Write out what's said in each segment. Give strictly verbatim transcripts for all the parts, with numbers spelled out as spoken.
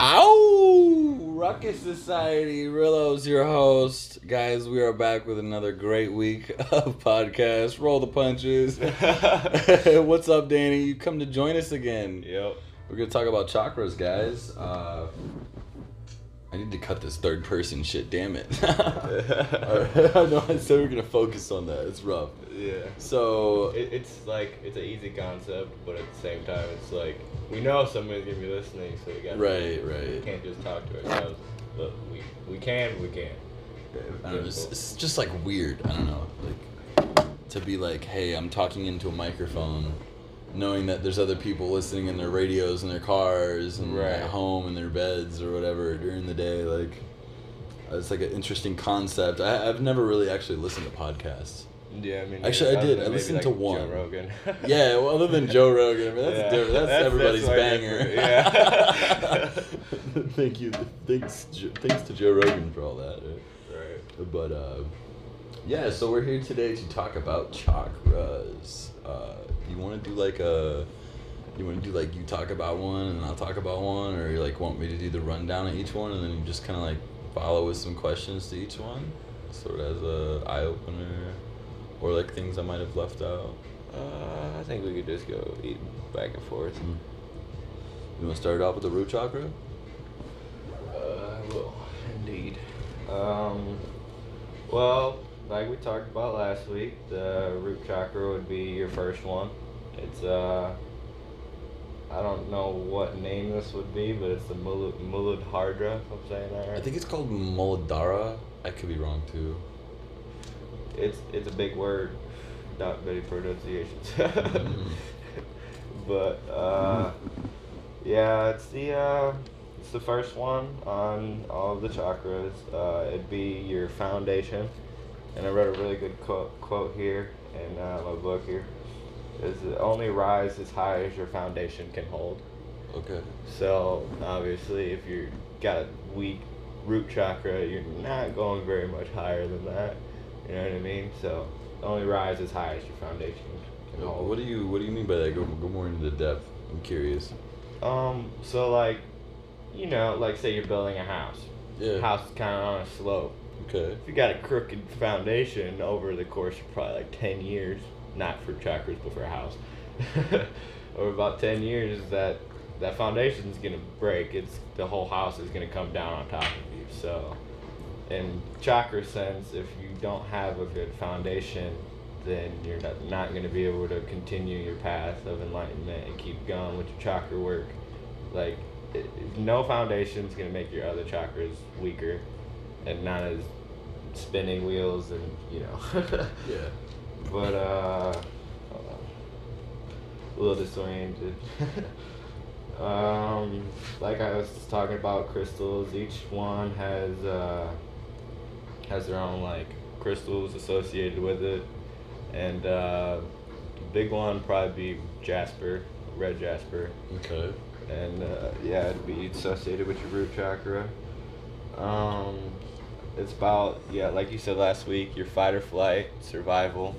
Ow! Ruckus Society, Rillo's your host. Guys, we are back with another great week of podcast. Roll the punches. What's up, Danny? You come to join us again. Yep. We're going to talk about chakras, guys. Uh, I need to cut this third person shit, damn it. Right. I know I said we're going to focus on that. It's rough. Yeah. So it, it's like, it's an easy concept, but at the same time, it's like, we know somebody's gonna be listening, so we got right, to, right. We can't just talk to ourselves, but we we can, we can. I don't know, it's, it's just like weird. I don't know, like to be like, hey, I'm talking into a microphone, knowing that there's other people listening in their radios in their cars and right. at home in their beds or whatever during the day. Like, it's like an interesting concept. I, I've never really actually listened to podcasts. Yeah, I mean, actually, I did. I listened like to one. Joe Rogan. Yeah, well, other than Joe Rogan, I mean, that's yeah. different. That's, that's everybody's that's banger. Yeah. Thank you. Thanks, thanks to Joe Rogan for all that. Right. But uh, yeah, so we're here today to talk about chakras. Uh, you want to do like a, you want to do like you talk about one and I'll talk about one, or you like want me to do the rundown of each one and then you just kind of like follow with some questions to each one, sort of as a eye opener. Or like things I might have left out. Uh, I think we could just go eat back and forth. Mm. You want to start off with the root chakra? Uh, I will, indeed. Um, well, like we talked about last week, the root chakra would be your first one. It's uh, I don't know what name this would be, but it's the Mul- Muladhara. If I'm saying that right. I think it's called Muladhara. I could be wrong too. It's it's a big word, not many pronunciations. mm. But uh, yeah, it's the uh, it's the first one on all of the chakras. Uh, it'd be your foundation, and I read a really good quote quote here in uh, my book here. Is it only rise as high as your foundation can hold. Okay. So obviously, if you got a weak root chakra, you're not going very much higher than that. You know what I mean? So only rise as high as your foundation. You know? What do you What do you mean by that? Go go more into the depth. I'm curious. Um. So like, you know, like say you're building a house. Yeah. House is kind of on a slope. Okay. If you got a crooked foundation over the course of probably like ten years, not for chakras but for a house, over about ten years, that that foundation's gonna break. It's the whole house is gonna come down on top of you. So. In chakra sense, if you don't have a good foundation, then you're not, not going to be able to continue your path of enlightenment and keep going with your chakra work. Like, it, no foundation is going to make your other chakras weaker and not as spinning wheels and, you know. yeah. But, uh, hold on. A little disoriented. um, like I was talking about crystals, each one has, uh, has their own like crystals associated with it, and uh, the big one probably be jasper, red jasper. Okay. And uh, yeah, it'd be associated with your root chakra. Um, it's about yeah, like you said last week, your fight or flight, survival.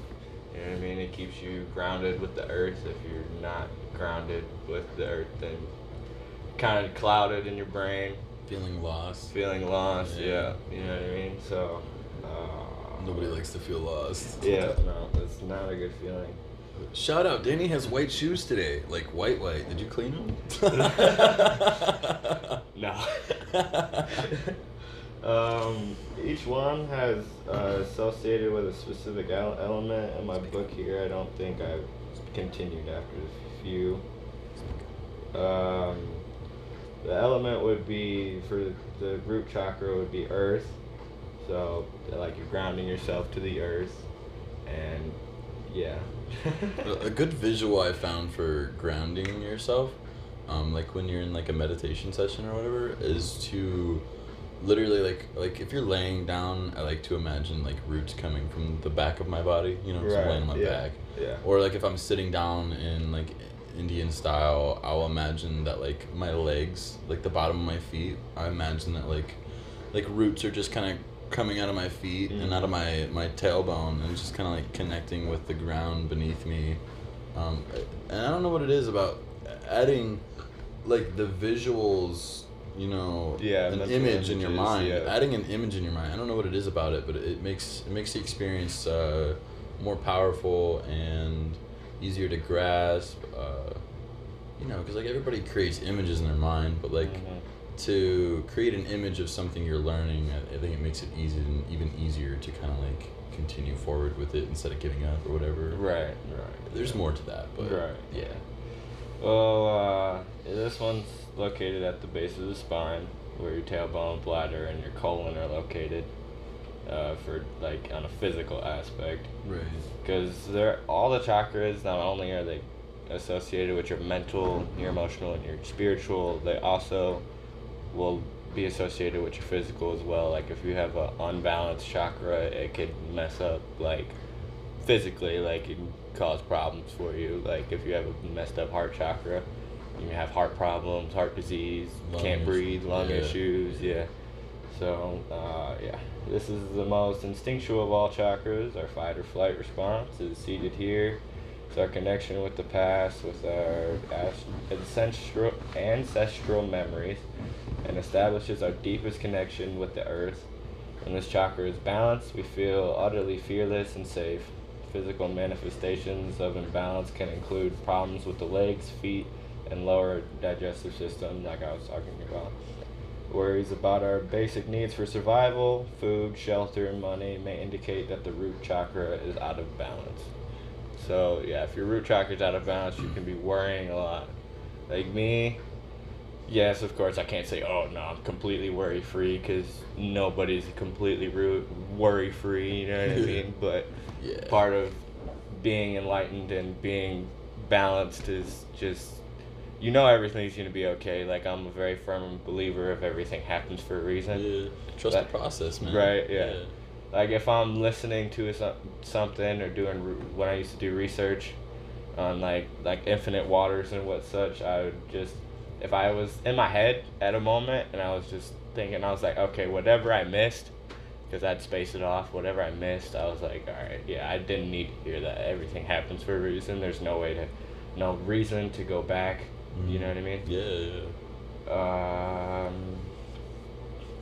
You know what I mean? It keeps you grounded with the earth. If you're not grounded with the earth, then kind of clouded in your brain. Feeling lost. Feeling lost, yeah. yeah. You know what I mean? So, uh, nobody likes to feel lost. Yeah, no, it's not a good feeling. Shout out, Danny has white shoes today. Like, white, white. Did you clean them? No. um, each one has uh, associated with a specific ele- element. In my book here, I don't think I've continued after a few. Um, the element would be, for the root chakra, would be earth. So, like, you're grounding yourself to the earth. And, yeah. A good visual I found for grounding yourself, um, like when you're in, like, a meditation session or whatever, is to literally, like, like if you're laying down, I like to imagine, like, roots coming from the back of my body, you know, right. so I'm laying on my yeah. back. Yeah. Or, like, if I'm sitting down in, like, Indian style, I'll imagine that, like, my legs, like, the bottom of my feet, I imagine that, like, like roots are just kind of coming out of my feet mm. and out of my, my tailbone and just kind of, like, connecting with the ground beneath me. Um, and I don't know what it is about adding, like, the visuals you know, yeah, an image in your mind. Yeah. Adding an image in your mind. I don't know what it is about it, but it makes it makes the experience uh, more powerful and easier to grasp. Uh, you know, because like everybody creates images in their mind, but like mm-hmm. to create an image of something you're learning, I, I think it makes it easy and even easier to kind of like continue forward with it instead of giving up or whatever. Right, right. There's yeah. more to that, but right, yeah. Well, uh, this one's located at the base of the spine, where your tailbone, bladder, and your colon are located, uh, for, like, on a physical aspect. Right. Because they're, all the chakras, not only are they associated with your mental, your emotional, and your spiritual, they also will be associated with your physical as well. Like, if you have an unbalanced chakra, it could mess up, like, physically, like, you cause problems for you. Like if you have a messed up heart chakra, you have heart problems, heart disease, lung can't issues. breathe, lung yeah. issues, yeah. So, uh, yeah. This is the most instinctual of all chakras. Our fight or flight response is seated here. It's our connection with the past, with our ancestral, ancestral memories, and establishes our deepest connection with the earth. When this chakra is balanced, we feel utterly fearless and safe. Physical manifestations of imbalance can include problems with the legs, feet, and lower digestive system, like I was talking about. Worries about our basic needs for survival, food, shelter, and money may indicate that the root chakra is out of balance. So, yeah, if your root chakra is out of balance, you can be worrying a lot. Like me, yes, of course, I can't say, oh, no, I'm completely worry-free, because nobody's completely root worry-free, you know what I mean? But... yeah. Part of being enlightened and being balanced is just, you know, everything's going to be okay. Like, I'm a very firm believer of everything happens for a reason. Yeah. Trust but, the process, man. Right, yeah. yeah. Like, if I'm listening to a, something or doing, when I used to do research on, like, like infinite waters and what such, I would just, if I was in my head at a moment and I was just thinking, I was like, okay, whatever I missed, because I'd space it off. Whatever I missed, I was like, all right, yeah, I didn't need to hear that. Everything happens for a reason. There's no way to, no reason to go back. Mm. You know what I mean? Yeah. Um,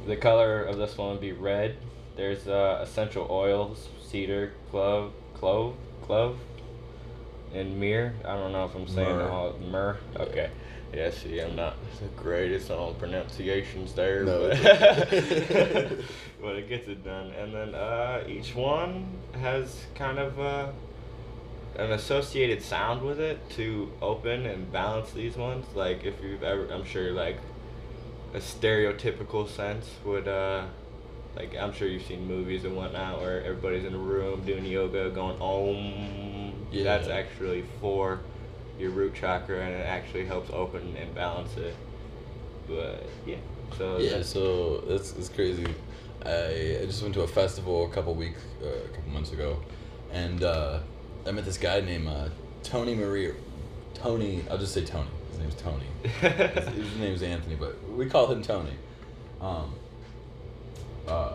the color of this one would be red. There's uh, essential oils, cedar, clove, clove, clove, and myrrh. I don't know if I'm saying myrrh. All, myrrh. Okay. Yeah, see, I'm not the greatest on pronunciations there, no, but, but it gets it done. And then uh, each one has kind of uh, an associated sound with it to open and balance these ones. Like, if you've ever, I'm sure, like, a stereotypical sense would, uh, like, I'm sure you've seen movies and whatnot where everybody's in a room doing yoga, going, om. Yeah. That's actually for... your root chakra, and it actually helps open and balance it. But yeah, so yeah, that's so that's it's crazy. I, I just went to a festival a couple weeks, uh, a couple months ago, and uh, I met this guy named uh, Tony Marie. Tony, I'll just say Tony. His name's Tony. his, his name's Anthony, but we call him Tony. Um. Uh.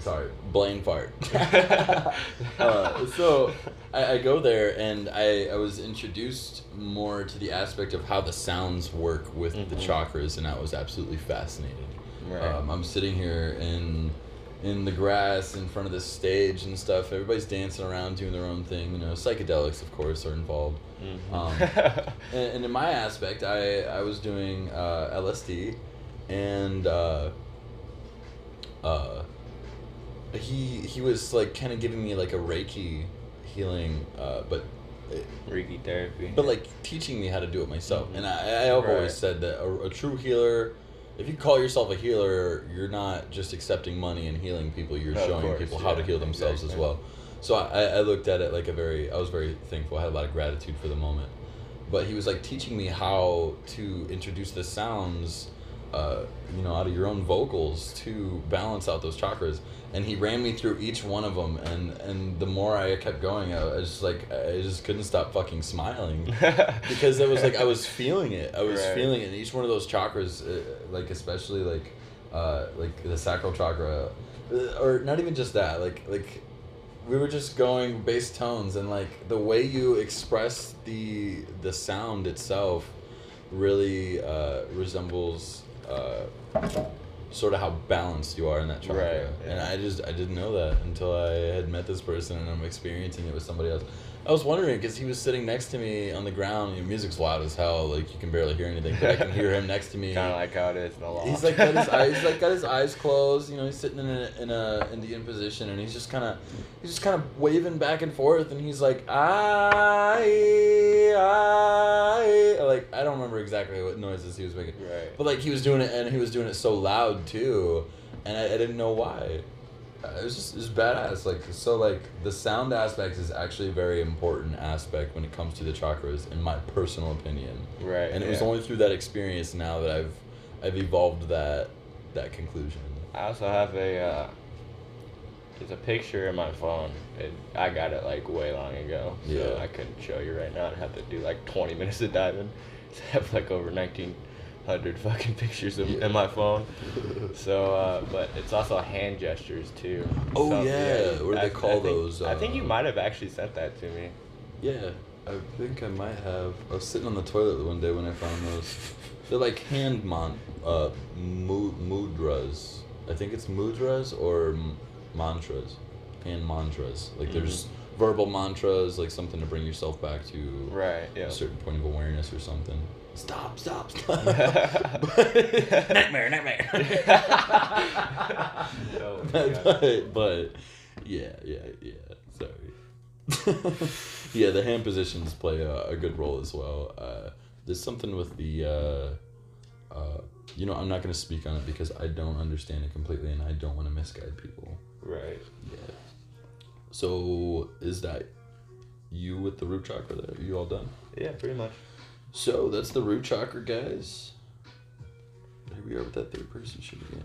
Sorry, Blaine fart. uh, so I, I go there and I, I was introduced more to the aspect of how the sounds work with mm-hmm. the chakras, and I was absolutely fascinated. Right. Um, I'm sitting here in in the grass in front of this stage and stuff. Everybody's dancing around, doing their own thing. You know, psychedelics, of course, are involved. Mm-hmm. Um, and, and in my aspect, I I was doing uh, L S D, and uh, uh. He he was like kind of giving me like a Reiki healing, uh, but it, Reiki therapy. But like teaching me how to do it myself, mm-hmm. and I I've right. always said that a, a true healer, if you call yourself a healer, you're not just accepting money and healing people. You're oh, showing course, people yeah. how to heal themselves exactly. as well. So I, I looked at it like a very I was very thankful. I had a lot of gratitude for the moment, but he was like teaching me how to introduce the sounds. Uh, you know, out of your own vocals to balance out those chakras, and he ran me through each one of them, and, and the more I kept going, I, I was just like, I just couldn't stop fucking smiling, because it was like, I was feeling it, I was right. feeling it, and each one of those chakras, uh, like, especially, like, uh, like, the sacral chakra, or not even just that, like, like, we were just going bass tones, and, like, the way you express the, the sound itself really uh, resembles uh, sort of how balanced you are in that chakra. Right, yeah. And I just, I didn't know that until I had met this person and I'm experiencing it with somebody else. I was wondering, because he was sitting next to me on the ground, you know, music's loud as hell, like, you can barely hear anything, but I can hear him next to me. Kind of like how it is in the law. He's, like, got his eyes, he's, like, got his eyes closed, you know, he's sitting in an in a Indian position, and he's just kind of, he's just kind of waving back and forth, and he's like, I, I, like, I don't remember exactly what noises he was making. Right. But, like, he was doing it, and he was doing it so loud, too, and I, I didn't know why. It was just, it was badass. Like, so, like, the sound aspect is actually a very important aspect when it comes to the chakras, in my personal opinion. Right. And it yeah. was only through that experience now that I've, I've evolved that, that conclusion. I also have a, uh, there's a picture in my phone. It, I got it like way long ago, so yeah. I couldn't show you right now. I'd have to do like twenty minutes of diving. So I have like over nineteen. Hundred fucking pictures of, yeah. in my phone, so uh, but it's also hand gestures too. Oh so, yeah. yeah, what do I, they call I think, those? Uh, I think you might have actually sent that to me. Yeah, I think I might have. I was sitting on the toilet one day when I found those. They're like hand mon, uh, mu- mudras. I think it's mudras or m- mantras, hand mantras. Like mm-hmm. there's verbal mantras, like something to bring yourself back to right, yeah. a certain point of awareness or something. Stop, stop, stop. nightmare, nightmare. no, but, but, yeah, yeah, yeah. Sorry. yeah, the hand positions play a, a good role as well. Uh, there's something with the, uh, uh, you know, I'm not going to speak on it because I don't understand it completely and I don't want to misguide people. Right. Yeah. So, is that you with the root chakra there? Are you all done? Yeah, pretty much. So, that's the root chakra, guys. Here we are with that third-person shit again.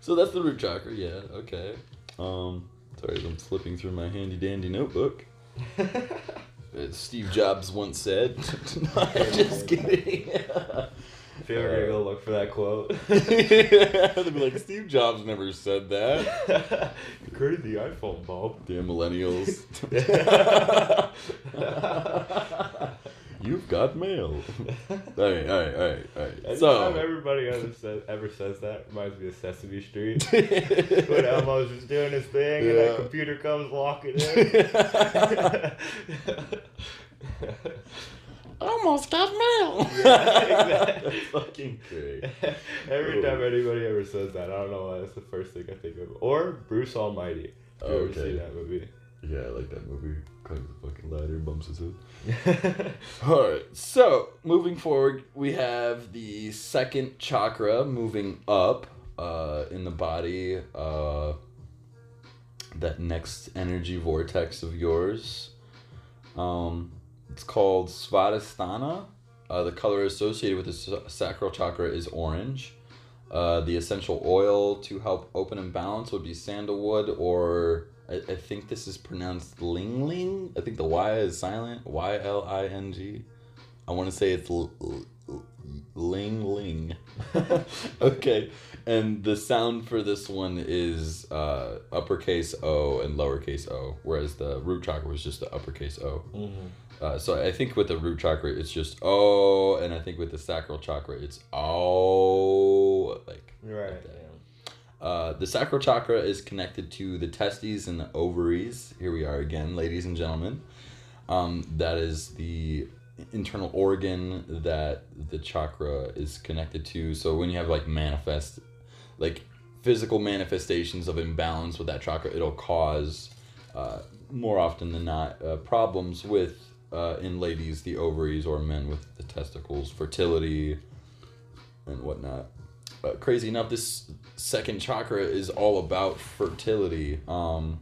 So, that's the root chakra, yeah, okay. Um, sorry, I'm flipping through my handy-dandy notebook. As Steve Jobs once said. No, I'm just kidding. If you're ever gonna go look for that quote. yeah, they'd be like, Steve Jobs never said that. He created the iPhone, Bob. Damn millennials. You've got mail. Alright, alright, alright, alright. Anytime so, everybody ever says, ever says that, reminds me of Sesame Street. When Elmo's just doing his thing yeah. and that computer comes walking in. Almost got mail. Yeah, exactly. That's fucking great. Every Ooh. time anybody ever says that, I don't know why that's the first thing I think of. Or Bruce Almighty. If you oh, ever okay. see that movie? Yeah, I like that movie. Climbs the fucking ladder, bumps his head. All right. So moving forward, we have the second chakra moving up uh, in the body. Uh, that next energy vortex of yours. Um. It's called Svadhisthana. Uh, the color associated with the sacral chakra is orange. Uh, the essential oil to help open and balance would be sandalwood, or I, I think this is pronounced ling ling. I think the Y is silent. Y L I N G. I want to say it's l- l- l- ling ling. Okay. And the sound for this one is uh, uppercase O and lowercase o, whereas the root chakra was just the uppercase O. Mm-hmm. Uh, so I think with the root chakra, it's just oh, and I think with the sacral chakra, it's oh, like, right, like that. Yeah. Uh, the sacral chakra is connected to the testes and the ovaries. Here we are again, ladies and gentlemen. Um, that is the internal organ that the chakra is connected to. So when you have like manifest, like physical manifestations of imbalance with that chakra, it'll cause uh, more often than not uh, problems with. Uh, in ladies, the ovaries, or men with the testicles, fertility, and whatnot. Uh, crazy enough, this second chakra is all about fertility, um,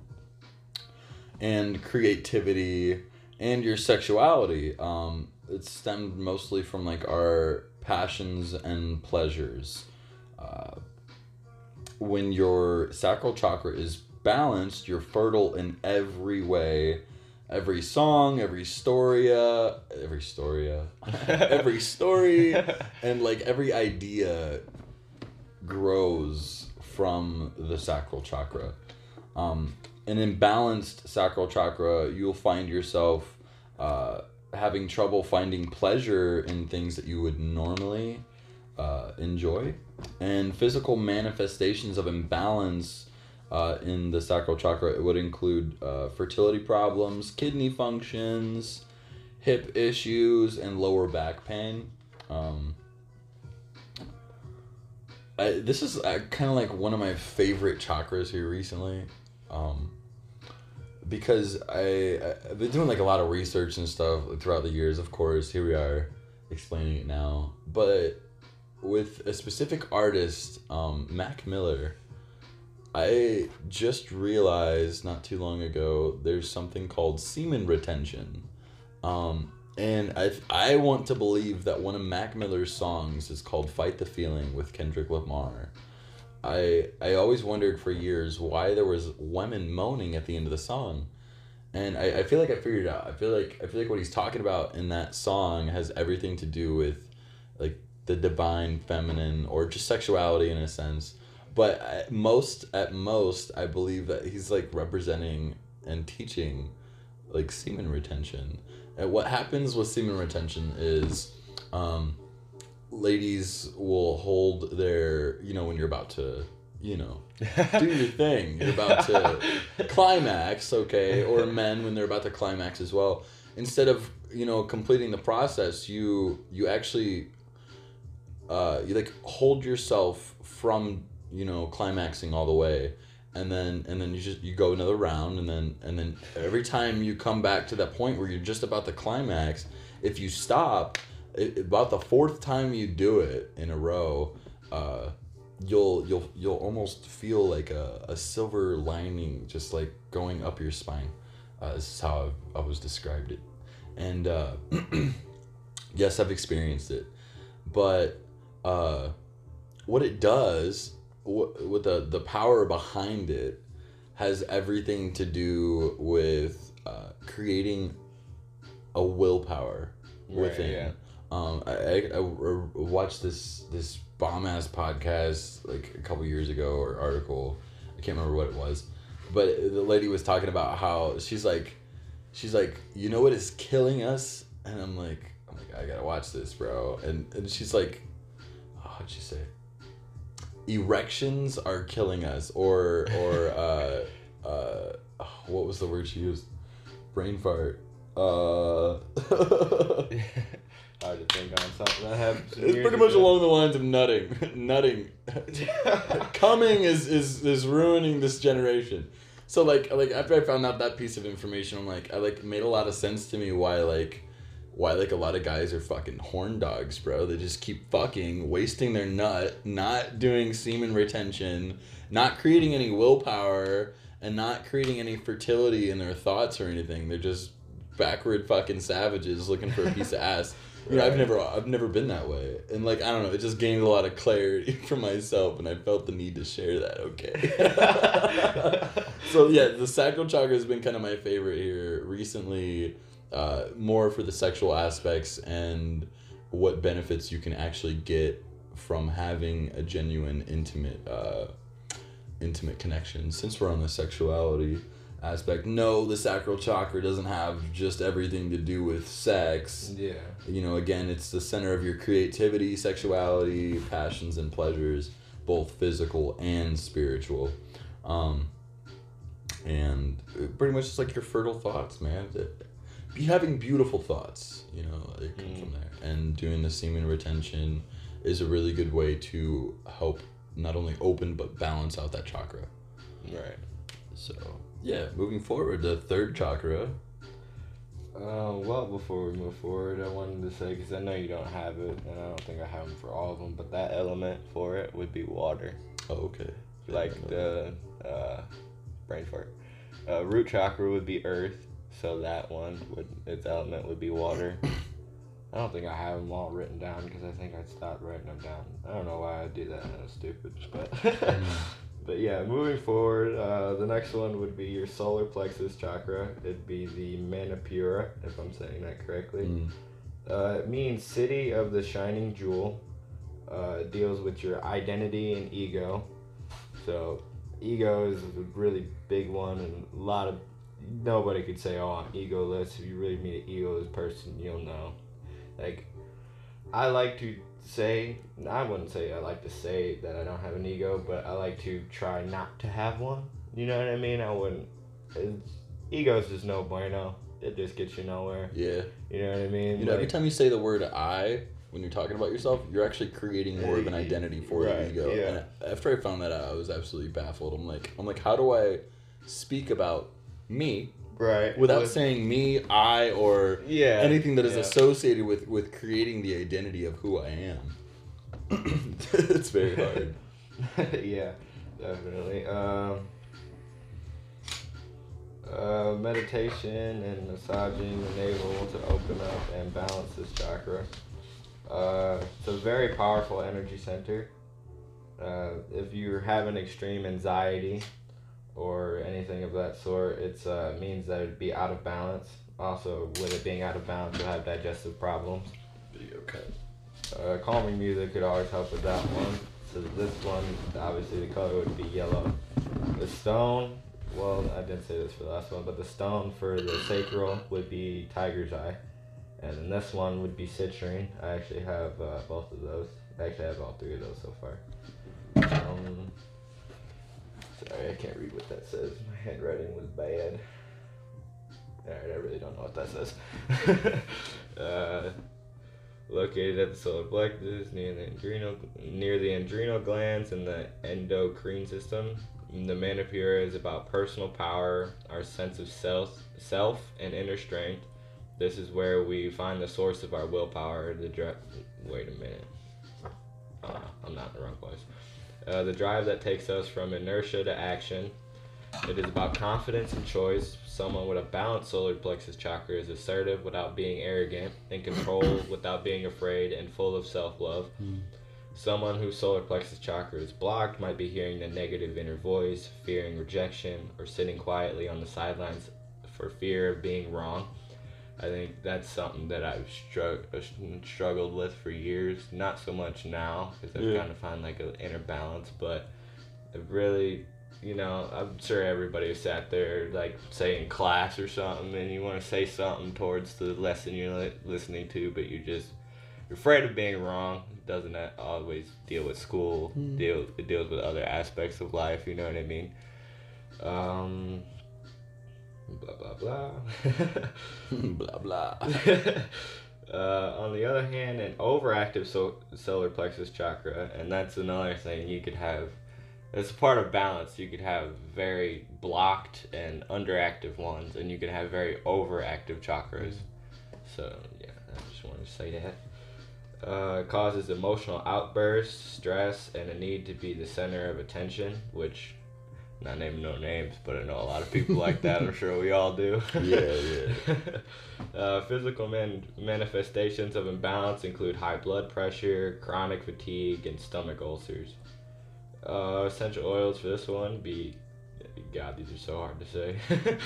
and creativity, and your sexuality. Um, it's stemmed mostly from like our passions and pleasures. Uh, when your sacral chakra is balanced, you're fertile in every way. Every song, every story, uh, every story, uh, every story, and like every idea grows from the sacral chakra. Um, an imbalanced sacral chakra, you'll find yourself uh, having trouble finding pleasure in things that you would normally uh, enjoy, and physical manifestations of imbalance uh, in the sacral chakra. It would include uh, fertility problems, kidney functions, hip issues, and lower back pain. Um, I, this is uh, kind of like one of my favorite chakras here recently. Um, Because I, I've been doing like a lot of research and stuff throughout the years, of course. Here we are explaining it now. But with a specific artist, um, Mac Miller, I just realized not too long ago there's something called semen retention. Um, and I, I want to believe that one of Mac Miller's songs is called Fight the Feeling with Kendrick Lamar. I I always wondered for years why there was women moaning at the end of the song, and I, I feel like I figured it out. I feel like I feel like what he's talking about in that song has everything to do with like the divine feminine, or just sexuality in a sense. But at most at most I believe that he's like representing and teaching like semen retention. And what happens with semen retention is um ladies will hold their, you know, when you're about to, you know, do your thing, you're about to climax, okay, or men when they're about to climax as well, instead of, you know, completing the process, you you actually uh you like hold yourself from, you know, climaxing all the way, and then and then you just you go another round, and then and then every time you come back to that point where you're just about to climax, if you stop It, about the fourth time you do it in a row, uh, you'll you'll you'll almost feel like a, a silver lining just like going up your spine. Uh, this is how I've always described it, and uh, yes, I've experienced it. But uh, what it does, what with the the power behind it, has everything to do with uh, creating a willpower within. Right, yeah. Um, I, I, I watched this this bomb ass podcast like a couple years ago, or article, I can't remember what it was, but the lady was talking about how she's like, she's like, you know what is killing us? And I'm like, I'm like, I gotta watch this, bro. And and she's like, oh, how'd she say? Erections are killing us, or or uh, uh, what was the word she used? Brain fart. Uh. Hard to think on something that happens. It's pretty much ago. Along the lines of nutting. Nutting. Coming is, is is ruining this generation. So like like after I found out that piece of information, I'm like I like made a lot of sense to me why like why like a lot of guys are fucking horn dogs, bro. They just keep fucking wasting their nut, not doing semen retention, not creating any willpower, and not creating any fertility in their thoughts or anything. They're just backward fucking savages looking for a piece of ass. You know, I've never, I've never been that way, and like I don't know, it just gained a lot of clarity for myself, and I felt the need to share that. Okay, so yeah, the sacral chakra has been kind of my favorite here recently, uh, more for the sexual aspects and what benefits you can actually get from having a genuine intimate, uh, intimate connection. Since we're on the sexuality aspect, no, the sacral chakra doesn't have just everything to do with sex. Yeah. You know, again, it's the center of your creativity, sexuality, passions, and pleasures, both physical and spiritual. Um, and pretty much it's like your fertile thoughts, man. Be having beautiful thoughts, you know, it comes mm. from there. And doing the semen retention is a really good way to help not only open but balance out that chakra. Right. So... yeah, moving forward, the third chakra. Uh, well, before we move forward, I wanted to say, because I know you don't have it, and I don't think I have them for all of them, but that element for it would be water. Oh, okay. Like the uh, brain fart. Uh, root chakra would be earth, so that one, would its element would be water. I don't think I have them all written down, because I think I'd stop writing them down. I don't know why I do that, I was stupid, but... But yeah, moving forward, uh, the next one would be your solar plexus chakra. It'd be the Manipura, if I'm saying that correctly. Mm. Uh, it means city of the shining jewel. Uh, it deals with your identity and ego. So ego is a really big one, and a lot of nobody could say, oh, I'm egoless. If you really meet an egoless person, you'll know. Like, I like to say, I wouldn't say I like to say that I don't have an ego, but I like to try not to have one. You know what I mean? I wouldn't. It's, ego's just no bueno. It just gets you nowhere. Yeah. You know what I mean? You know, like, every time you say the word I, when you're talking about yourself, you're actually creating more of an identity for your right, ego. Yeah. And after I found that out, I was absolutely baffled. I'm like, I'm like, how do I speak about me? Right. Without with, saying me, I, or yeah, anything that is yeah. associated with, with creating the identity of who I am. It's very hard. Yeah, definitely. Um, uh, meditation and massaging the navel to open up and balance this chakra. Uh, it's a very powerful energy center. Uh, if you're having extreme anxiety or anything of that sort, it uh, means that it would be out of balance. Also, with it being out of balance, you'll have digestive problems. Be okay. Uh, calming music could always help with that one. So this one, obviously the color would be yellow. The stone, well, I didn't say this for the last one, but the stone for the sacral would be tiger's eye. And then this one would be citrine. I actually have uh, both of those. I actually have all three of those so far. Um... Sorry, I can't read what that says. My handwriting was bad. Alright, I really don't know what that says. uh, located at the solar plexus, near the adrenal, near the adrenal glands and the endocrine system. The Manipura is about personal power, our sense of self, self and inner strength. This is where we find the source of our willpower. The dri- Wait a minute. Uh, I'm not in the wrong place. Uh, the drive that takes us from inertia to action. It is about confidence and choice. Someone with a balanced solar plexus chakra is assertive without being arrogant, in control without being afraid, and full of self-love. Mm. Someone whose solar plexus chakra is blocked might be hearing the negative inner voice, fearing rejection, or sitting quietly on the sidelines for fear of being wrong. I think that's something that I've strugg- struggled with for years. Not so much now, because I've yeah. kind of found like an inner balance, but I've really, you know, I'm sure everybody sat there, like, say in class or something, and you want to say something towards the lesson you're li- listening to, but you're just you're afraid of being wrong. It doesn't always deal with school. Mm. Deal, it deals with other aspects of life, you know what I mean? Um... Blah, blah, blah. Blah, blah. uh, on the other hand, an overactive sol- solar plexus chakra, and that's another thing you could have. It's part of balance. You could have very blocked and underactive ones, and you could have very overactive chakras. So, yeah, I just wanted to say that. Uh, causes emotional outbursts, stress, and a need to be the center of attention, which... Not naming no names, but I know a lot of people like that. I'm sure we all do. Yeah, yeah. uh, physical man- manifestations of imbalance include high blood pressure, chronic fatigue, and stomach ulcers. Uh, essential oils for this one be... God, these are so hard to say.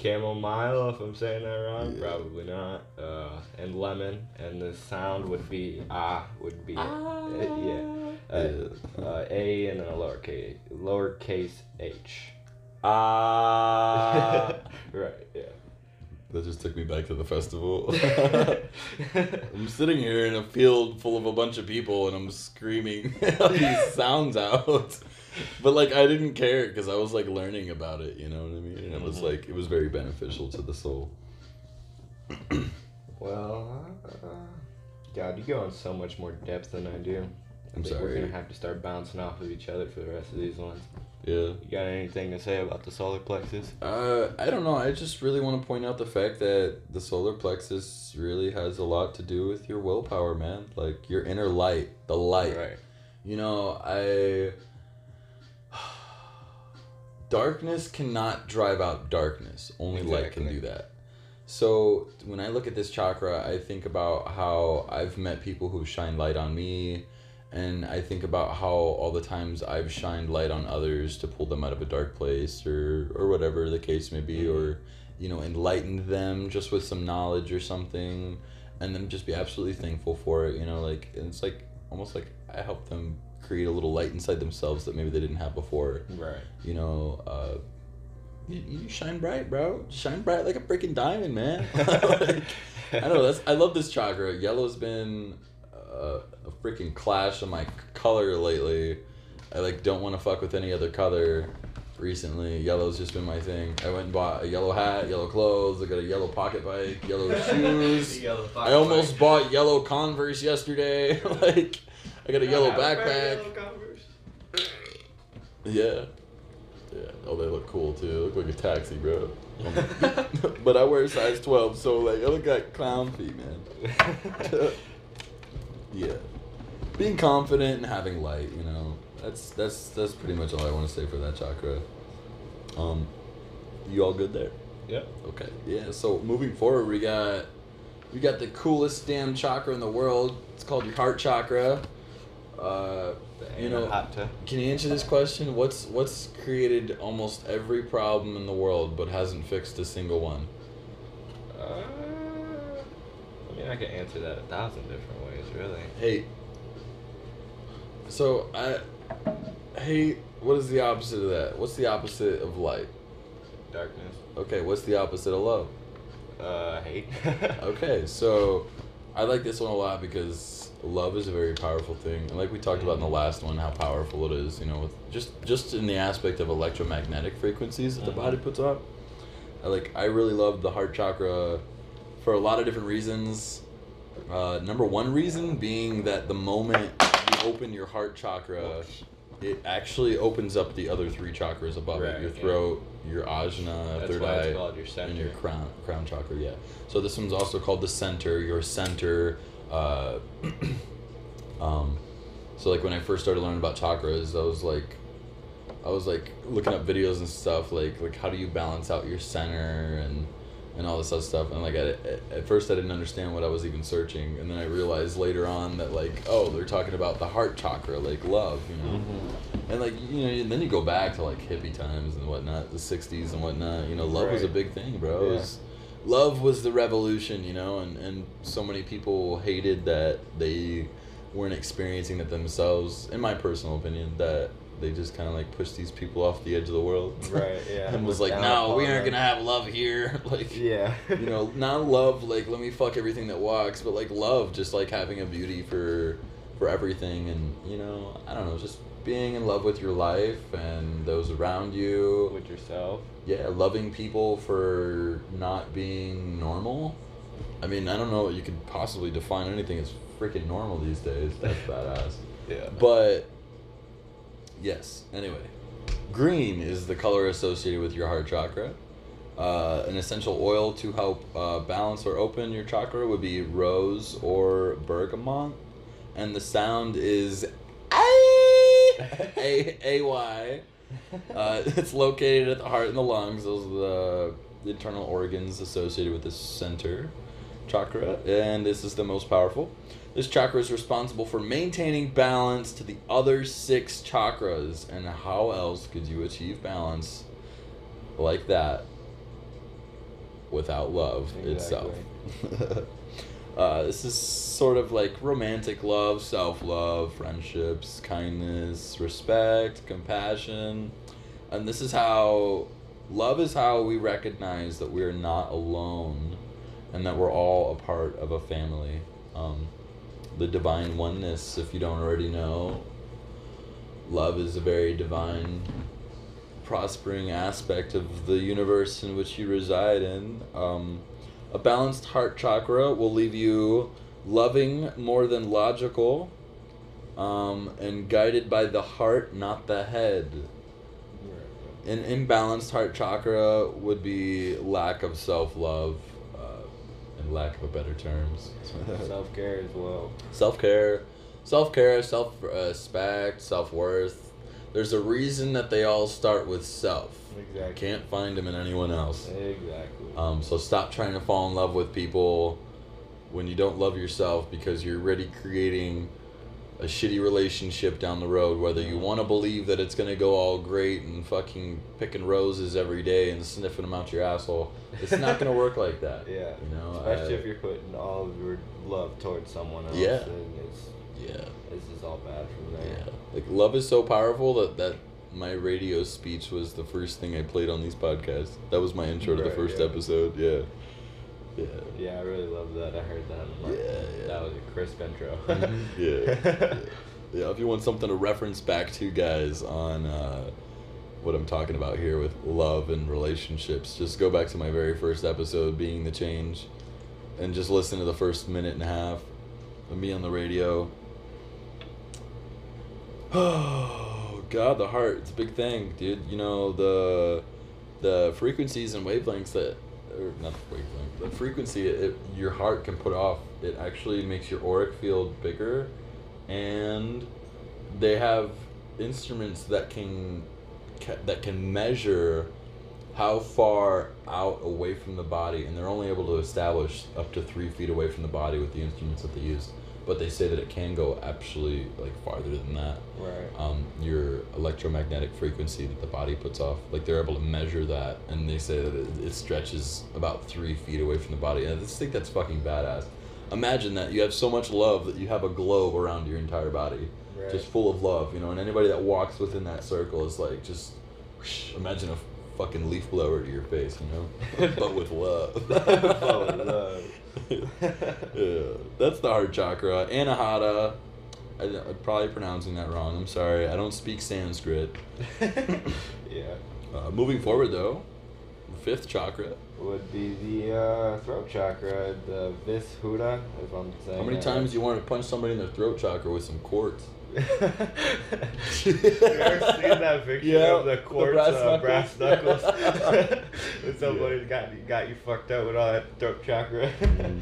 Chamomile, if I'm saying that wrong. Yeah. Probably not. Uh, and lemon. And the sound would be... Ah, would be... Ah. Uh, yeah. Uh, uh, a and then a lowercase lowercase h. Ah, uh, right, yeah. That just took me back to the festival. I'm sitting here in a field full of a bunch of people, and I'm screaming all these sounds out. But like, I didn't care because I was like learning about it. You know what I mean? And it was like it was very beneficial to the soul. Well, uh, God, you go in so much more depth than I do. I'm sorry. We're going to have to start bouncing off of each other for the rest of these ones. Yeah. You got anything to say about the solar plexus? Uh, I don't know. I just really want to point out the fact that the solar plexus really has a lot to do with your willpower, man. Like, your inner light. The light. Right. You know, I... Darkness cannot drive out darkness. Only exactly. Light can do that. So, when I look at this chakra, I think about how I've met people who shine light on me. And I think about how all the times I've shined light on others to pull them out of a dark place or, or whatever the case may be, or, you know, enlightened them just with some knowledge or something, and then just be absolutely thankful for it, you know, like, and it's like, almost like I helped them create a little light inside themselves that maybe they didn't have before. Right. You know, uh, you, you shine bright, bro. Shine bright like a freaking diamond, man. Like, I don't know. That's, I love this chakra. Yellow's been a, a freaking clash of my color lately. I like don't want to fuck with any other color. Recently, yellow's just been my thing. I went and bought a yellow hat, yellow clothes. I got a yellow pocket bike, yellow shoes. Yellow I almost bike. bought yellow Converse yesterday. Like, I got a I yellow backpack. Yellow Converse. Yeah, yeah. Oh, they look cool too. They look like a taxi, bro. But I wear a size twelve, so like I look like clown feet, man. Yeah, being confident and having light, you know. That's that's that's pretty much all I want to say for that chakra. Um, you all good there? Yeah. Okay. Yeah. So moving forward, we got we got the coolest damn chakra in the world. It's called your heart chakra. Uh, you know, can you answer this question? What's what's created almost every problem in the world, but hasn't fixed a single one? Uh, I mean, I could answer that a thousand different ways, really. Hey. So I. Hey, what is the opposite of that? What's the opposite of light? Darkness. Okay, what's the opposite of love? Uh, hate. Okay, so I like this one a lot because love is a very powerful thing. And like we talked about in the last one, how powerful it is, you know, with just, just in the aspect of electromagnetic frequencies that the uh-huh. body puts up. I like, I really love the heart chakra for a lot of different reasons. Uh, number one reason being that the moment you open your heart chakra... it actually opens up the other three chakras above right, it. Your throat, yeah. your ajna, that's third eye, your center. And your crown crown chakra, yeah. So this one's also called the center, your center. Uh, um, so like when I first started learning about chakras, I was like, I was like looking up videos and stuff, like like how do you balance out your center and and all this other stuff. And like I, at first I didn't understand what I was even searching, and then I realized later on that like, oh, they're talking about the heart chakra, like love, you know. Mm-hmm. And like, you know, and then you go back to like hippie times and whatnot, the sixties and whatnot, you know, love right. was a big thing, bro. Yeah. It was, love was the revolution, you know, and, and so many people hated that they weren't experiencing it themselves, in my personal opinion, that they just kind of like pushed these people off the edge of the world. Right, yeah. And was like, no, we aren't going to have love here. Like, yeah. You know, not love, like, let me fuck everything that walks, but like love, just like having a beauty for for everything. And, you know, I don't know, just being in love with your life and those around you. With yourself. Yeah, loving people for not being normal. I mean, I don't know, you could possibly define anything as freaking normal these days. That's badass. Yeah. But... yes. Anyway, green is the color associated with your heart chakra. Uh, an essential oil to help uh, balance or open your chakra would be rose or bergamot, and the sound is a a y. Uh, it's located at the heart and the lungs. Those are the internal organs associated with the center chakra, and this is the most powerful. This chakra is responsible for maintaining balance to the other six chakras. And how else could you achieve balance like that without love exactly. itself? uh, this is sort of like romantic love, self-love, friendships, kindness, respect, compassion. And this is how, love is how we recognize that we're not alone and that we're all a part of a family. Um, The divine oneness, if you don't already know, love is a very divine, prospering aspect of the universe in which you reside in. Um, a balanced heart chakra will leave you loving more than logical, um, and guided by the heart, not the head. An imbalanced heart chakra would be lack of self-love. Lack of a better terms. Self-care as well. Self-care. Self-care, self-respect, self-worth. There's a reason that they all start with self. Exactly. Can't find them in anyone else. Exactly. Um, so stop trying to fall in love with people when you don't love yourself, because you're already creating a shitty relationship down the road, whether you want to believe that it's going to go all great and fucking picking roses every day and sniffing them out your asshole. It's not going to work like that. Yeah. You know, especially I, if you're putting all of your love towards someone else. Yeah. And it's, yeah. This is all bad from there. Yeah. Like, love is so powerful that, that my radio speech was the first thing I played on these podcasts. That was my intro right, to the first yeah. episode. Yeah. Yeah. Yeah, I really love that. I heard that. Like, yeah, yeah. That was a crisp intro. Mm-hmm. Yeah. Yeah. If you want something to reference back to, guys, on uh, what I'm talking about here with love and relationships, just go back to my very first episode, Being the Change, and just listen to the first minute and a half of me on the radio. Oh, God, the heart. It's a big thing, dude. You know, the the frequencies and wavelengths that... Or not the wavelength, the frequency it, your heart can put off, it actually makes your auric field bigger, and they have instruments that can that can measure how far out away from the body, and they're only able to establish up to three feet away from the body with the instruments that they use, but they say that it can go actually like farther than that. Right. Um, your electromagnetic frequency that the body puts off, like they're able to measure that, and they say that it, it stretches about three feet away from the body. And I just think that's fucking badass. Imagine that you have so much love that you have a globe around your entire body, right. Just full of love, you know. And anybody that walks within that circle is like just whoosh, imagine a fucking leaf blower to your face, you know, but with love. But with love. Yeah, that's the heart chakra. Anahata, I, I'm probably pronouncing that wrong. I'm sorry. I don't speak Sanskrit. Yeah. Uh, moving forward, though, fifth chakra would be the uh, throat chakra, the Vishuddha, if I'm saying. How many that times do you want to punch somebody in their throat chakra with some quartz? You ever seen that picture yeah, of the quartz brass, uh, brass knuckles? When somebody yeah. got, got you fucked up with all that throat chakra. Mm.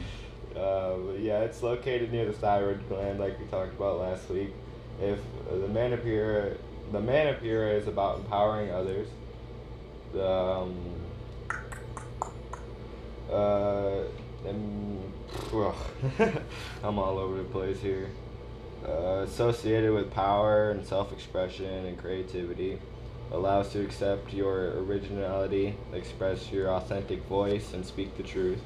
Uh, but yeah, it's located near the thyroid gland, like we talked about last week. If uh, the Manipura, the Manipura is about empowering others. The um, uh, and, I'm all over the place here. Uh, associated with power and self-expression and creativity, allows to accept your originality, express your authentic voice, and speak the truth.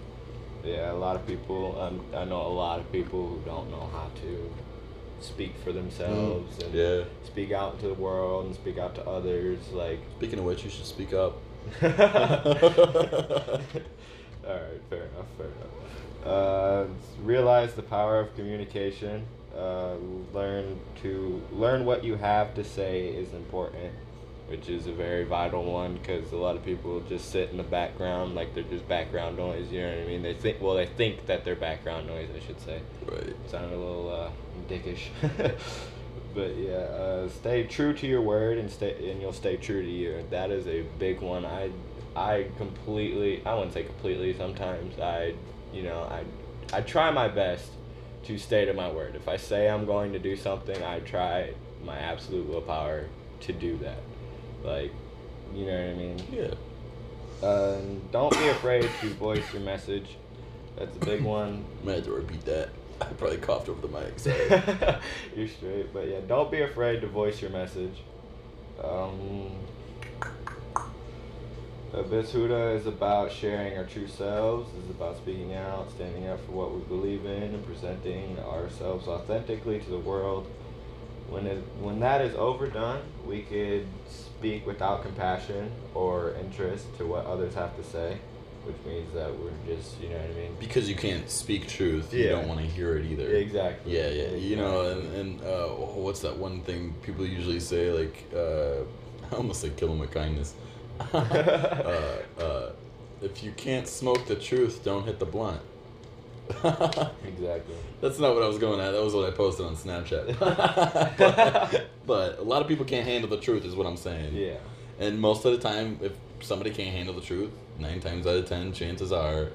Yeah, a lot of people, um, I know a lot of people who don't know how to speak for themselves mm. and yeah. speak out to the world and speak out to others. Like, speaking of which, you should speak up. Alright, fair enough, fair enough. Uh, realize the power of communication. Uh, learn to learn what you have to say is important, which is a very vital one, because a lot of people just sit in the background like they're just background noise. You know what I mean? They think well, they think that they're background noise. I should say. Right. Sound a little uh, dickish, but yeah. Uh, stay true to your word, and stay and you'll stay true to you. That is a big one. I I completely. I wouldn't say completely. Sometimes I, you know, I I try my best to stay to my word. If I say I'm going to do something, I try my absolute willpower to do that. Like, you know what I mean? Yeah. Uh, don't be afraid to voice your message. That's a big one. I might have to repeat that. I probably coughed over the mic. So. You're straight. But yeah, don't be afraid to voice your message. Um, Vishuddha is about sharing our true selves, is about speaking out, standing up for what we believe in, and presenting ourselves authentically to the world. When it, when that is overdone, we could speak without compassion or interest to what others have to say, which means that we're just, you know what I mean? Because you can't speak truth, yeah. You don't want to hear it either. Exactly. Yeah, yeah, you know, and, and uh, what's that one thing people usually say, like, uh, I almost like kill them with kindness. uh, uh, if you can't smoke the truth, don't hit the blunt. Exactly. That's not what I was going at. That was what I posted on Snapchat. but, but a lot of people can't handle the truth is what I'm saying. Yeah. And most of the time, if somebody can't handle the truth, nine times out of ten, chances are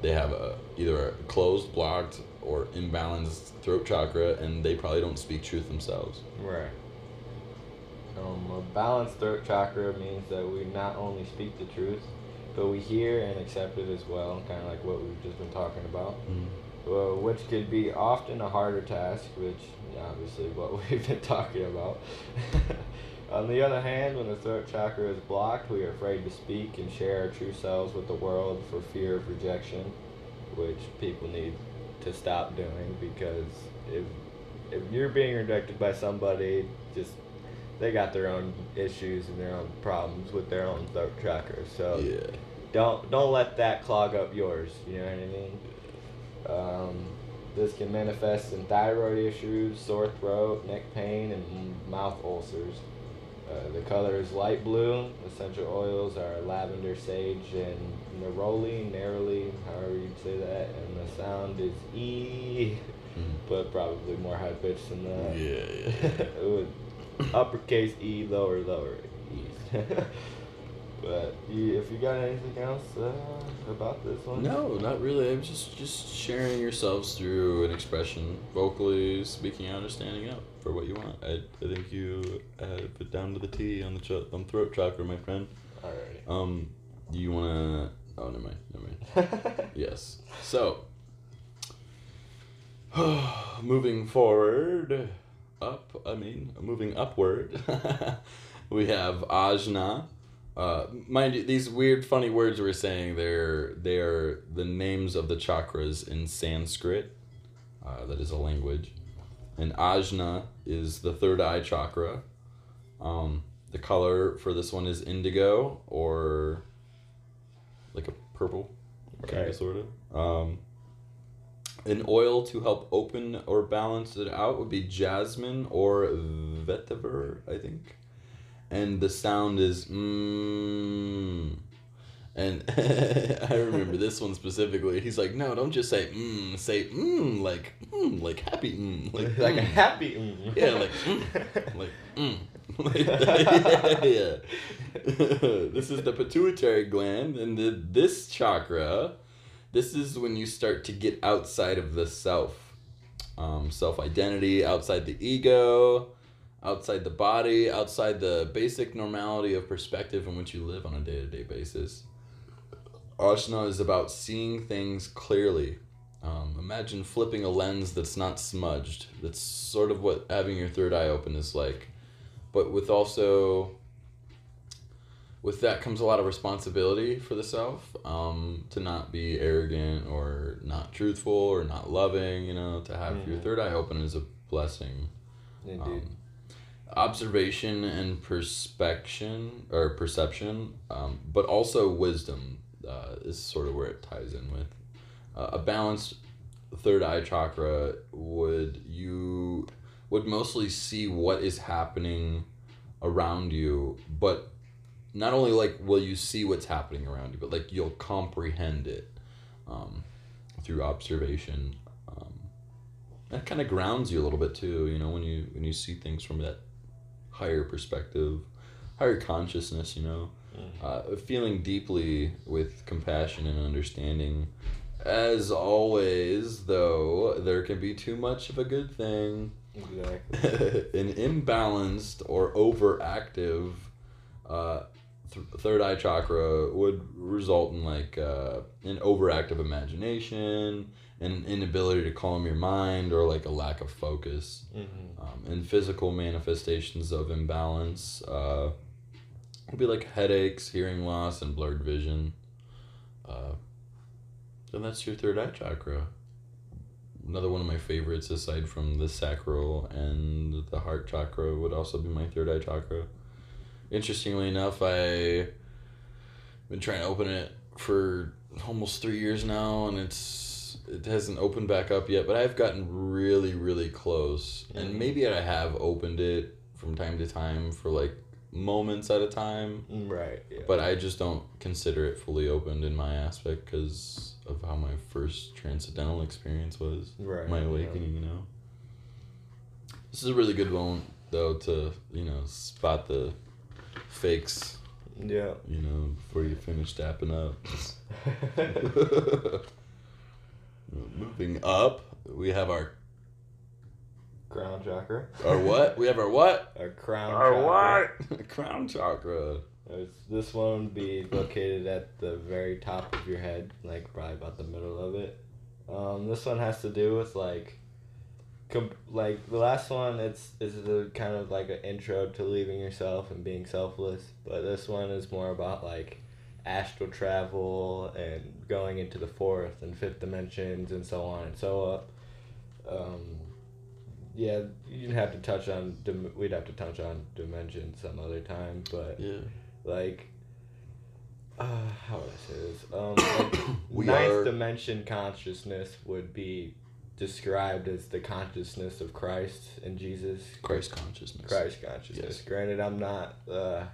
they have a either a closed, blocked, or imbalanced throat chakra, and they probably don't speak truth themselves. Right. Um, a balanced throat chakra means that we not only speak the truth, but we hear and accept it as well, kind of like what we've just been talking about, mm. well, which could be often a harder task, which obviously what we've been talking about. On the other hand, when the throat chakra is blocked, we are afraid to speak and share our true selves with the world for fear of rejection, which people need to stop doing, because if if you're being rejected by somebody, just they got their own issues and their own problems with their own throat chakra. So yeah. don't don't let that clog up yours. You know what I mean? Um, this can manifest in thyroid issues, sore throat, neck pain, and mouth ulcers. Uh, the color is light blue. Essential oils are lavender, sage, and neroli, neroli, however you'd say that. And the sound is E, but probably more high pitched than that. Yeah, yeah. It would uppercase E, lower, lower E. But you, if you got anything else uh, about this one? No, not really. I'm just, just sharing yourselves through an expression, vocally speaking out or standing up for what you want. I, I think you had it down to the T on the ch- on throat chakra, my friend. Alrighty. Um, do you wanna? Oh, never mind. Never mind. Yes. So, moving forward, up. I mean, moving upward. We have Ajna. Uh, mind you, these weird, funny words we're saying, they're, they're the names of the chakras in Sanskrit. Uh, that is a language. And Ajna is the third eye chakra. Um, the color for this one is indigo, or like a purple, okay. kind of, sort of. Um, an oil to help open or balance it out would be jasmine or vetiver, I think. And the sound is mmm. And I remember this one specifically. He's like, no, don't just say mmm. Say mmm, like mmm, like happy mmm. Like, mm. like a happy mmm. Yeah, like mmm. Like mmm. Like, yeah. yeah. This is the pituitary gland. And the, this chakra, this is when you start to get outside of the self. Um, self-identity, outside the ego. Outside the body, outside the basic normality of perspective in which you live on a day-to-day basis. Ajna is about seeing things clearly. Um, imagine flipping a lens that's not smudged. That's sort of what having your third eye open is like. But with also, with that comes a lot of responsibility for the self, um, to not be arrogant or not truthful or not loving, you know, to have mm. your third eye open is a blessing. Indeed. Um, Observation and perspection, or perception, um, but also wisdom uh, is sort of where it ties in with. Uh, a balanced third eye chakra would you would mostly see what is happening around you, but not only like will you see what's happening around you, but like you'll comprehend it um, through observation. Um, that kind of grounds you a little bit too, you know, when you when you see things from that higher perspective, higher consciousness, you know, mm-hmm. uh, feeling deeply with compassion and understanding. As always, though, there can be too much of a good thing. Exactly. An imbalanced or overactive uh, th- third eye chakra would result in like uh, an overactive imagination, an inability to calm your mind, or like a lack of focus, mm-hmm. um, and physical manifestations of imbalance uh, would be like headaches, hearing loss, and blurred vision. Uh, and that's your third eye chakra. Another one of my favorites, aside from the sacral and the heart chakra, would also be my third eye chakra. Interestingly enough, I've been trying to open it for almost three years now, and it's it hasn't opened back up yet, but I've gotten really, really close. Mm-hmm. And maybe I have opened it from time to time for like moments at a time. Right. Yeah. But I just don't consider it fully opened in my aspect because of how my first transcendental experience was. Right. My awakening, yeah. you know. This is a really good one, though, to, you know, spot the fakes. Yeah. You know, before you finish dapping up. Moving up, we have our crown chakra. Our what? We have our what? Our crown our chakra. Our what? Crown chakra. This one would be located at the very top of your head, like probably about the middle of it. Um, this one has to do with like, comp- like the last one. It's is a kind of like an intro to leaving yourself and being selfless, but this one is more about like astral travel and going into the fourth and fifth dimensions and so on and so up. Um, yeah, you'd have to touch on, we'd have to touch on dimension some other time, but, yeah. like, uh, how would I say this? Um, like we ninth are... dimension consciousness would be described as the consciousness of Christ and Jesus. Christ consciousness. Christ consciousness. Yes. Granted, I'm not, uh,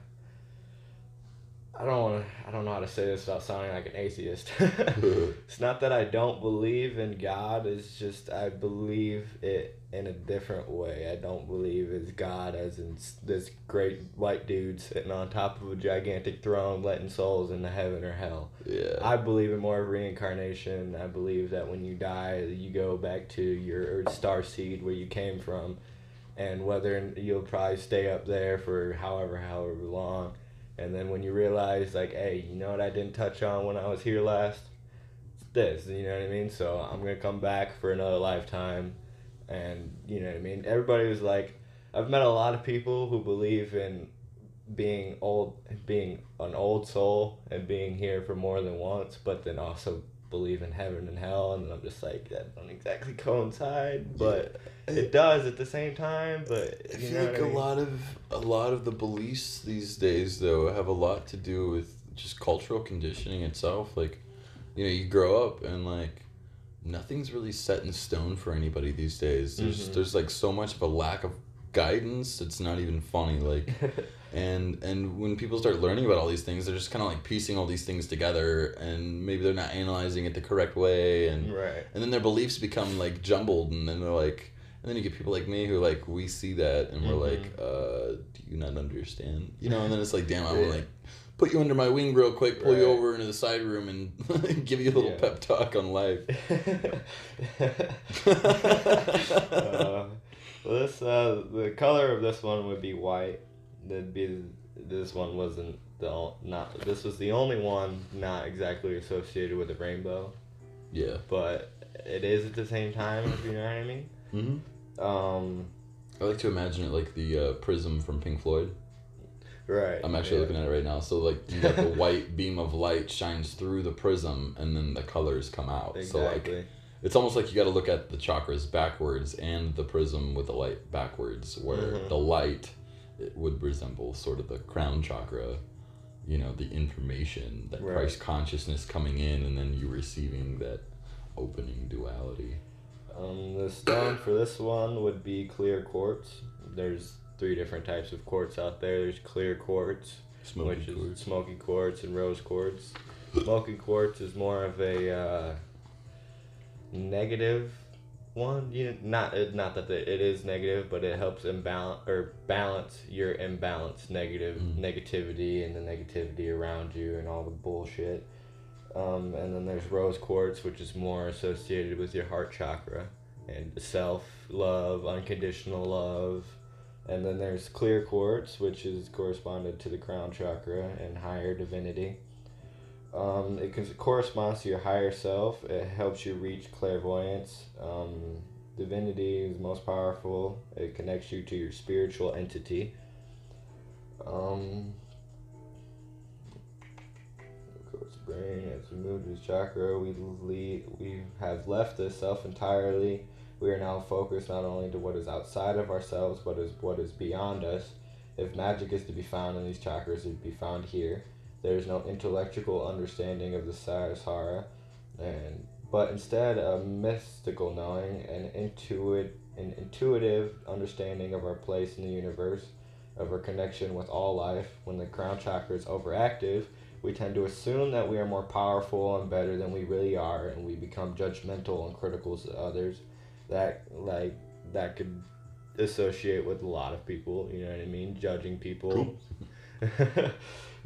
I don't want to, I don't know how to say this without sounding like an atheist. It's not that I don't believe in God, it's just I believe it in a different way. I don't believe it's God as in this great white dude sitting on top of a gigantic throne letting souls into heaven or hell. Yeah. I believe in more reincarnation. I believe that when you die, you go back to your star seed where you came from, and whether you'll probably stay up there for however, however long. And then when you realize, like, hey, you know what I didn't touch on when I was here last? It's this, you know what I mean? So I'm going to come back for another lifetime. And, you know what I mean? Everybody was like, I've met a lot of people who believe in being old, being an old soul and being here for more than once, but then also believe in heaven and hell. And I'm just like, that don't exactly coincide, but yeah. it does at the same time. But I feel like a lot of a lot of the beliefs these days though have a lot to do with just cultural conditioning itself. Like, you know, you grow up and like nothing's really set in stone for anybody these days. There's mm-hmm. there's like so much of a lack of guidance, it's not even funny, like and and when people start learning about all these things, they're just kind of like piecing all these things together, and maybe they're not analyzing it the correct way, and right. and then their beliefs become like jumbled, and then they're like, and then you get people like me who like, we see that and mm-hmm. we're like, uh do you not understand, you know? And then it's like, damn, I want to like put you under my wing real quick, pull right. you over into the side room and give you a little yeah. pep talk on life. uh. Well, this uh, the color of this one would be white. That'd be this one wasn't the not this was the only one not exactly associated with a rainbow. Yeah. But it is at the same time, if you know what I mean. Mm-hmm. Um, I like to imagine it like the uh, prism from Pink Floyd. Right. I'm actually yeah. looking at it right now. So like you got the white beam of light shines through the prism, and then the colors come out. Exactly. So, like, it's almost like you got to look at the chakras backwards and the prism with the light backwards, where mm-hmm. the light it would resemble sort of the crown chakra, you know, the information, that right. Christ consciousness coming in, and then you receiving that opening duality. Um, the stone for this one would be clear quartz. There's three different types of quartz out there. There's clear quartz, smoky which quartz. Is smoky quartz, and rose quartz. Smoky quartz is more of a... Uh, negative one, you know, not not that the, it is negative, but it helps imbalance or balance your imbalanced negative mm. negativity and the negativity around you and all the bullshit. Um, and then there's rose quartz, which is more associated with your heart chakra and self love, unconditional love. And then there's clear quartz, which is corresponded to the crown chakra and higher divinity. Um, it corresponds to your higher self. It helps you reach clairvoyance. Um, divinity is most powerful. It connects you to your spiritual entity. Um, of course, brain. As we move to the chakra, we lead, we have left the self entirely. We are now focused not only to what is outside of ourselves, but is what is beyond us. If magic is to be found in these chakras, it would be found here. There is no intellectual understanding of the Sahasrara, and but instead a mystical knowing, an intuit, an intuitive understanding of our place in the universe, of our connection with all life. When the crown chakra is overactive, we tend to assume that we are more powerful and better than we really are, and we become judgmental and critical to others. That like that could associate with a lot of people. You know what I mean? Judging people.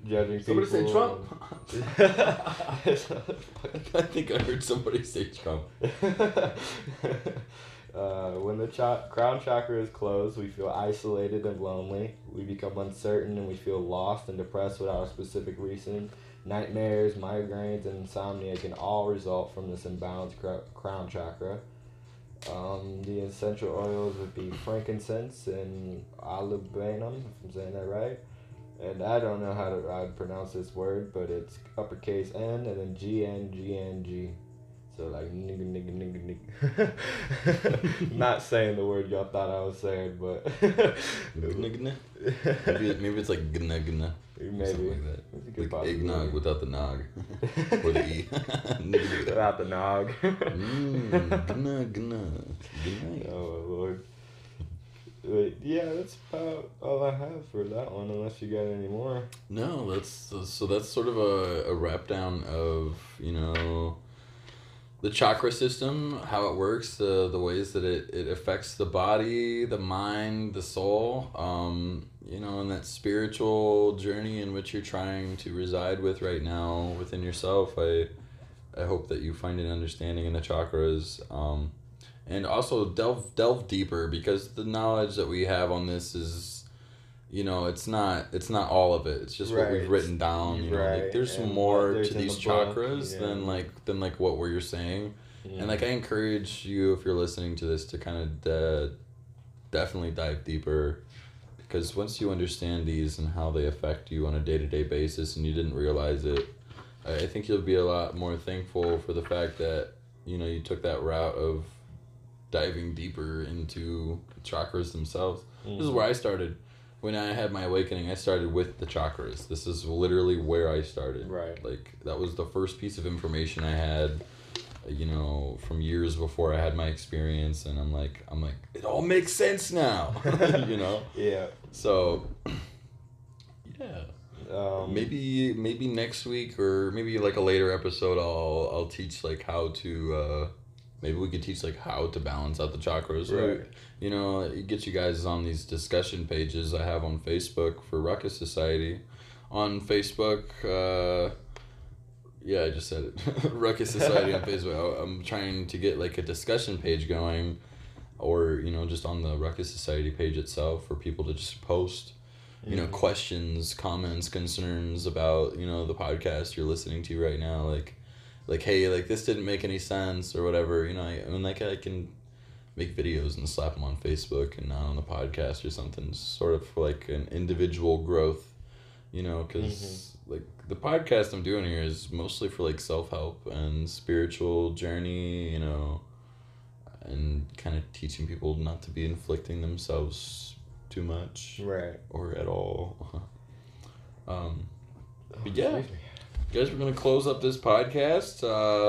Judging somebody people. Say Trump. I think I heard somebody say Trump. uh, when the ch- crown chakra is closed, we feel isolated and lonely. We become uncertain and we feel lost and depressed without a specific reason. Nightmares, migraines, and insomnia can all result from this imbalanced cr- crown chakra. Um, the essential oils would be frankincense and olibanum, if I'm saying that right. And I don't know how to I'd pronounce this word, but it's uppercase N and then G N G N G. So like nigga nigga nigga nigga, not saying the word y'all thought I was saying, but nigga maybe, maybe it's like gna gna, maybe something like that. It's like eggnog without the nog or the e without the nog. mm, gna gna. Gna. Oh Lord. But yeah, that's about all I have for that one, unless you got any more. No, that's uh, so that's sort of a, a wrap down of, you know, the chakra system, how it works, the the ways that it, it affects the body, the mind, the soul, um, you know, and that spiritual journey in which you're trying to reside with right now within yourself. I I hope that you find an understanding in the chakras. Um And also delve delve deeper, because the knowledge that we have on this is, you know, it's not it's not all of it. It's just right. what we've written down. You right. know, like, there's and more there's to these the chakras yeah. than like than like what we're saying. Yeah. And like I encourage you, if you're listening to this, to kind of uh, definitely dive deeper, because once you understand these and how they affect you on a day to day basis, and you didn't realize it, I think you'll be a lot more thankful for the fact that, you know, you took that route of diving deeper into chakras themselves. Mm. This is where I started. When I had my awakening, I started with the chakras. This is literally where I started. Right. Like, that was the first piece of information I had, you know, from years before I had my experience, and I'm like, I'm like, it all makes sense now, you know? Yeah. So, yeah. Um, maybe maybe next week, or maybe like a later episode, I'll I'll teach like how to... Uh, Maybe we could teach like how to balance out the chakras. Right. Or, you know, get you guys on these discussion pages I have on Facebook for Ruckus Society. On Facebook, uh, yeah, I just said it. Ruckus Society on Facebook. I'm trying to get like a discussion page going, or, you know, just on the Ruckus Society page itself for people to just post, you know, mm-hmm. questions, comments, concerns about, you know, the podcast you're listening to right now. Like, Like, hey, like, this didn't make any sense, or whatever, you know, I, I mean, like, I can make videos and slap them on Facebook and not on the podcast or something, sort of for, like, an individual growth, you know, because, mm-hmm. like, the podcast I'm doing here is mostly for, like, self-help and spiritual journey, you know, and kind of teaching people not to be inflicting themselves too much. Right. Or at all. um, but, yeah. Guys, we're going to close up this podcast. Uh,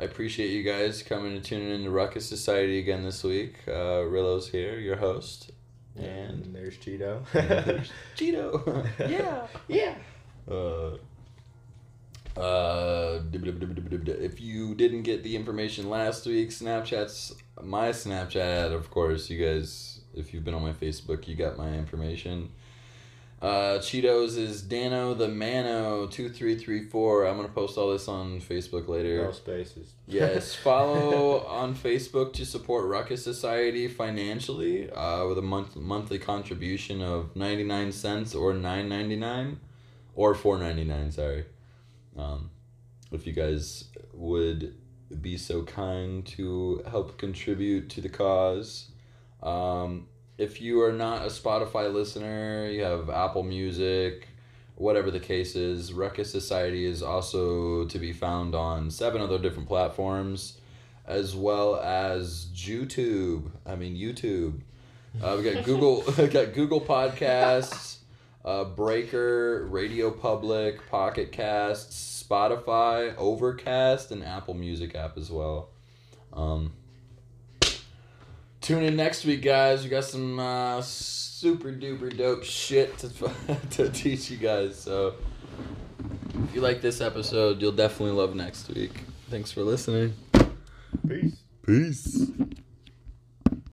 I appreciate you guys coming and tuning into Ruckus Society again this week. Uh, Rillo's here, your host. And, and there's Cheeto. And there's Cheeto. Yeah, yeah. Uh, uh, if you didn't get the information last week, Snapchat's my Snapchat, of course. You guys, if you've been on my Facebook, you got my information. Uh, Cheetos is Dano the Mano two three three four. I'm going to post all this on Facebook later. No spaces. Yes. Follow on Facebook to support Ruckus Society financially, uh, with a month monthly contribution of ninety-nine cents or nine ninety-nine or four ninety-nine, sorry. Um, if you guys would be so kind to help contribute to the cause. Um, If you are not a Spotify listener, you have Apple Music, whatever the case is, Ruckus Society is also to be found on seven other different platforms, as well as YouTube. I mean, YouTube. Uh, we got Google, we got Google Podcasts, uh, Breaker, Radio Public, Pocket Casts, Spotify, Overcast, and Apple Music app as well. Um, Tune in next week, guys. We got some uh, super duper dope shit to to teach you guys. So if you like this episode, you'll definitely love next week. Thanks for listening. Peace. Peace.